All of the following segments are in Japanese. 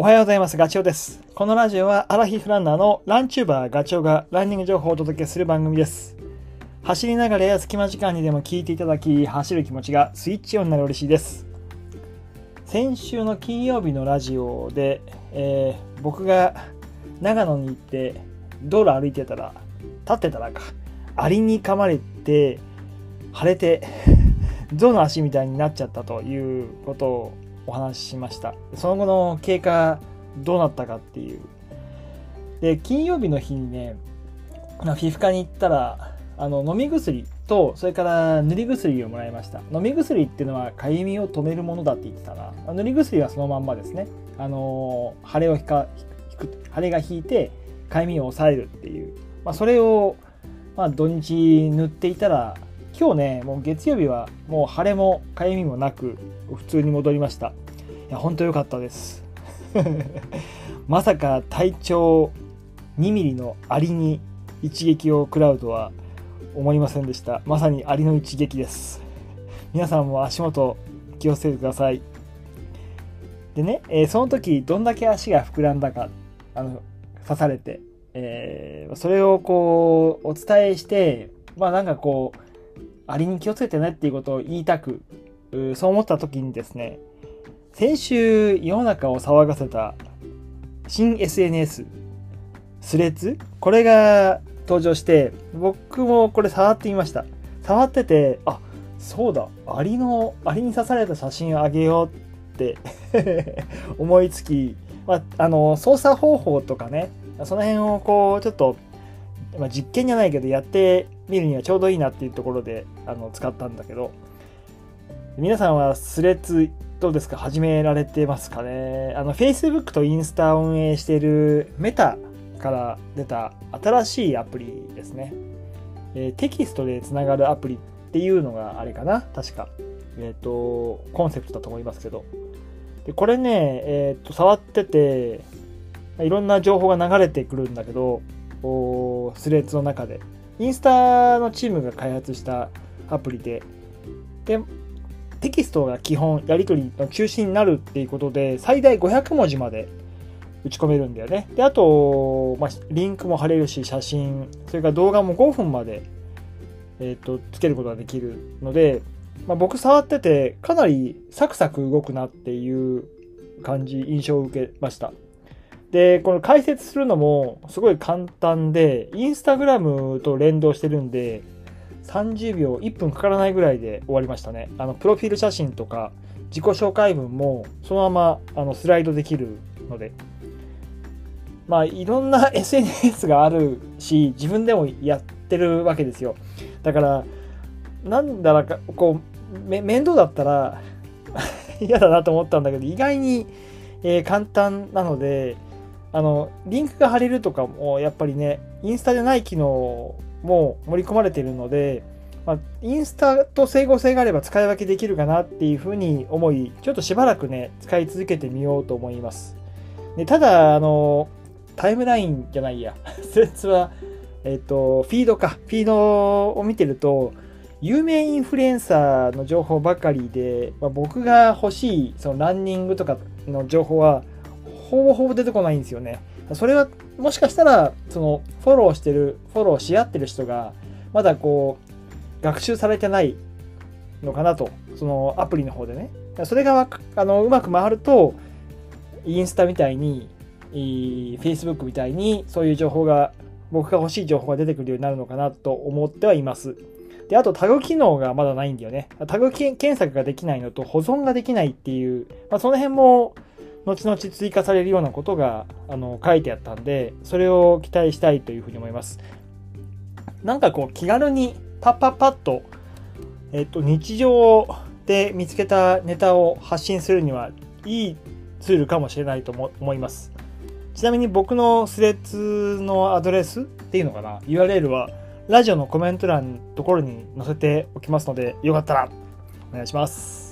おはようございます。ガチオです。このラジオはアラヒフランナーのランチューバーガチオがランニング情報をお届けする番組です。走りながらや隙間時間にでも聞いていただき、走る気持ちがスイッチオンになる嬉しいです。先週の金曜日のラジオで、僕が長野に行って道路歩いてたら、立ってたらか、アリに噛まれて腫れて象の足みたいになっちゃったということをお話ししました。その後の経過どうなったかっていうで、金曜日の日にね、皮膚科に行ったら飲み薬とそれから塗り薬をもらいました。飲み薬っていうのはかゆみを止めるものだって言ってたな。塗り薬はそのまんまですね。腫れが引いてかゆみを抑えるっていう、それを土日塗っていたら、今日ね、もう月曜日はもう腫れもかゆみもなく普通に戻りました。いや、本当良かったです。まさか体長2ミリのアリに一撃を食らうとは思いませんでした。まさにアリの一撃です。皆さんも足元気をつけてください。でね、その時どんだけ足が膨らんだか、刺されて、それをこうお伝えして、なんかこうアリに気をつけてねっていうことを言いたく、そう思った時にですね、先週世の中を騒がせた新 SNS スレッズ、これが登場して、僕もこれ触ってみました。触ってて、あ、そうだ、アリに刺された写真をあげようって思いつき、操作方法とかね、その辺をこうちょっと実験じゃないけどやって見るにはちょうどいいなっていうところで使ったんだけど、皆さんはスレッズどうですか？始められてますかね？Facebook とインスタを運営しているメタから出た新しいアプリですね。テキストでつながるアプリっていうのがあれかな、確か、コンセプトだと思いますけど、でこれね、触ってていろんな情報が流れてくるんだけど、スレッズの中でインスタのチームが開発したアプリで、テキストが基本やり取りの中心になるっていうことで、最大500文字まで打ち込めるんだよね。であと、リンクも貼れるし、写真、それから動画も5分まで、つけることができるので、僕触っててかなりサクサク動くなっていう感じ、印象を受けました。でこの解説するのもすごい簡単で、インスタグラムと連動してるんで30秒1分かからないぐらいで終わりましたね。プロフィール写真とか自己紹介文もそのままスライドできるので、いろんな SNS があるし、自分でもやってるわけですよ。だから面倒だったら嫌だなと思ったんだけど、意外に、簡単なので、リンクが貼れるとかもやっぱりね、インスタじゃない機能も盛り込まれているので、インスタと整合性があれば使い分けできるかなっていうふうに思い、ちょっとしばらくね使い続けてみようと思います。でただタイムラインじゃないやスレッズは、フィードを見てると有名インフルエンサーの情報ばかりで、僕が欲しいそのランニングとかの情報はほぼ出てこないんですよね。それはもしかしたらそのフォローし合ってる人がまだこう学習されてないのかなと、そのアプリの方でね。それがうまく回ると、インスタみたいに Facebook みたいにそういう情報が、僕が欲しい情報が出てくるようになるのかなと思ってはいます。であとタグ機能がまだないんだよね。タグ検索ができないのと保存ができないっていう、その辺も後々追加されるようなことが書いてあったんで、それを期待したいというふうに思います。なんかこう気軽にパッと、日常で見つけたネタを発信するにはいいツールかもしれないと思います。ちなみに僕のスレッズのアドレスっていうのかな、 URL はラジオのコメント欄のところに載せておきますので、よかったらお願いします。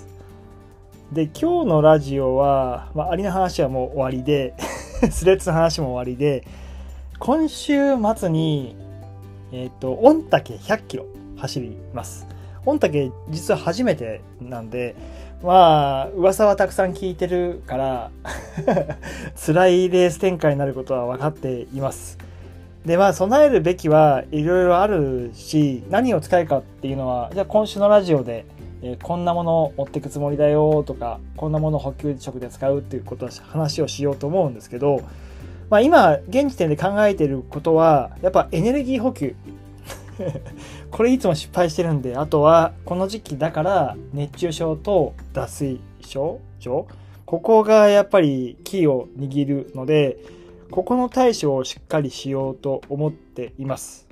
で、今日のラジオは、アリの話はもう終わりで、スレッズの話も終わりで、今週末に、御嶽100キロ走ります。御嶽実は初めてなんで、まあ噂はたくさん聞いてるから辛いレース展開になることは分かっています。でまあ備えるべきはいろいろあるし、何を使うかっていうのは、じゃあ今週のラジオで、こんなものを持っていくつもりだよとか、こんなものを補給食で使うっていうことは話をしようと思うんですけど、まあ、今現時点で考えていることはやっぱエネルギー補給これいつも失敗してるんで、あとはこの時期だから熱中症と脱水症状、ここがやっぱりキーを握るので、ここの対処をしっかりしようと思っています。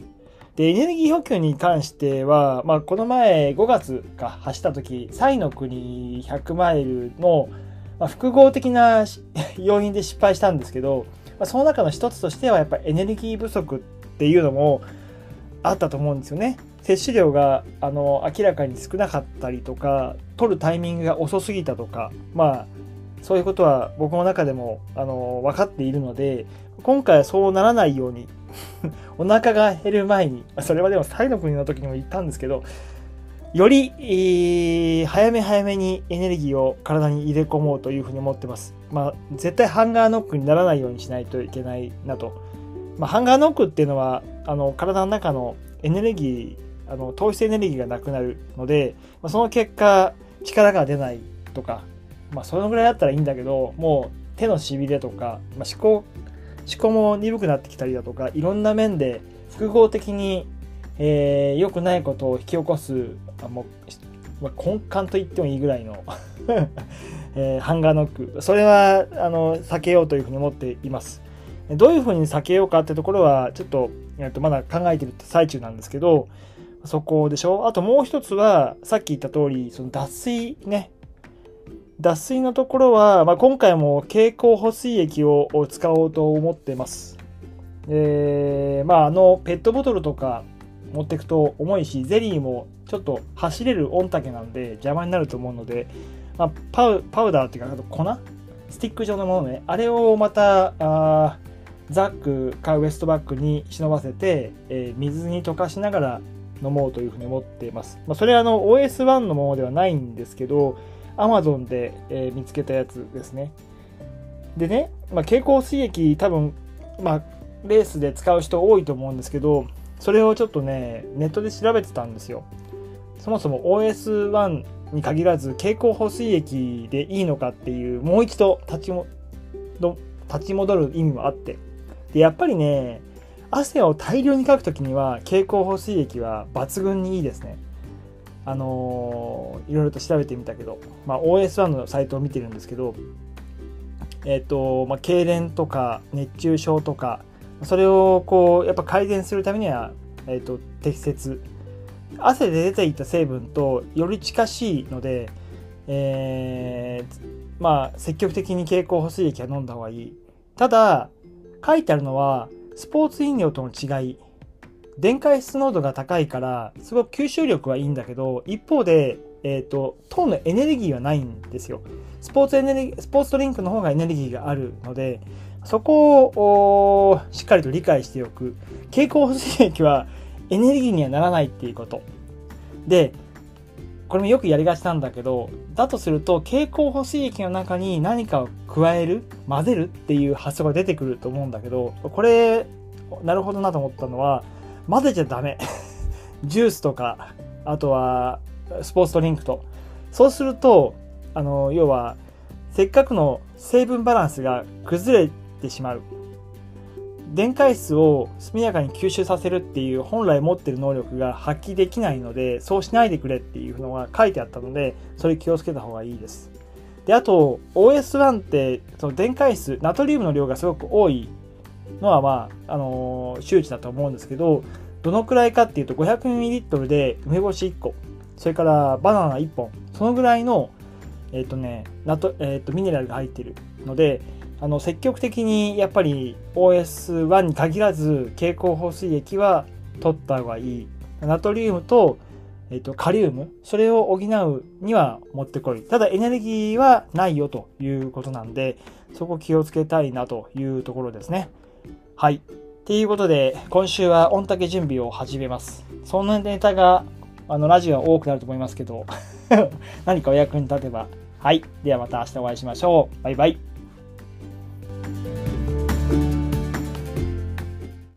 でエネルギー補給に関しては、まあ、この前5月か走った時、サイの国100マイルの複合的な要因で失敗したんですけど、その中の一つとしてはやっぱエネルギー不足っていうのもあったと思うんですよね。摂取量が明らかに少なかったりとか、取るタイミングが遅すぎたとか、まあそういうことは僕の中でも分かっているので、今回はそうならないようにお腹が減る前に、それはでもサイの国の時にも言ったんですけど、より、早めにエネルギーを体に入れ込もうというふうに思ってます。まあ、絶対ハンガーノックにならないようにしないといけないなと。まあ、ハンガーノックっていうのは、体の中のエネルギー、糖質エネルギーがなくなるので、まあ、その結果、力が出ないとか、まあ、そのぐらいだったらいいんだけど、もう手のしびれとか、まあ、思考も鈍くなってきたりだとか、いろんな面で複合的に良くないことを引き起こす、根幹と言ってもいいぐらいの、ハンガーノック、それは避けようというふうに思っています。どういうふうに避けようかってところはちょっと、まだ考えてる最中なんですけど、そこでしょ。あともう一つはさっき言った通り、その脱水ね、脱水のところは、まあ、今回も経口補水液を使おうと思ってます。まあペットボトルとか持っていくと重いし、ゼリーもちょっと走れる御嶽なんで邪魔になると思うので、まあ、パウダーっていうか、あと粉スティック状のものね、あれをまたザックかウエストバッグに忍ばせて、水に溶かしながら飲もうというふうに思っています。まあ、それはOS-1 のものではないんですけど、 Amazon で、見つけたやつですね。でね、まあ、経口水液多分、まあ、レースで使う人多いと思うんですけど、それをちょっとねネットで調べてたんですよ。そもそも OS-1 に限らず経口補水液でいいのかっていう、もう一度立ち戻る意味もあって、でやっぱりね、汗を大量にかくときには経口補水液は抜群にいいですね。いろいろと調べてみたけど、まあ、OS-1 のサイトを見てるんですけど、まあ、痙攣とか熱中症とか、それをこうやっぱ改善するためには、適切、汗で出ていた成分とより近しいので、まあ積極的に経口補水液は飲んだ方がいい。ただ書いてあるのはスポーツ飲料との違い、電解質濃度が高いからすごく吸収力はいいんだけど、一方で糖のエネルギーはないんですよ。スポーツドリンクの方がエネルギーがあるので、そこをしっかりと理解しておく。経口補水液はエネルギーにはならないっていうことで、これもよくやりがちなんだけど、だとすると経口補水液の中に何かを加える、混ぜるっていう発想が出てくると思うんだけど、これなるほどなと思ったのは、混ぜちゃダメジュースとか、あとはスポーツドリンクと。そうすると要はせっかくの成分バランスが崩れてしまう。電解質を速やかに吸収させるっていう本来持ってる能力が発揮できないので、そうしないでくれっていうのが書いてあったので、それ気をつけた方がいいです。であと OS-1 ってその電解質、ナトリウムの量がすごく多いのは、まあ周知だと思うんですけど、どのくらいかっていうと 500ml で梅干し1個、それからバナナ1本、そのぐらいのミネラルが入っているので、積極的にやっぱり OS-1 に限らず経口補水液は取った方がいい。ナトリウムと、カリウム、それを補うにはもってこい。ただエネルギーはないよということなんで、そこ気をつけたいなというところですね。はい。っていうことで今週は御嶽準備を始めます。そんなネタがラジオは多くなると思いますけど何かお役に立てば。はい。ではまた明日お会いしましょう。バイバイ。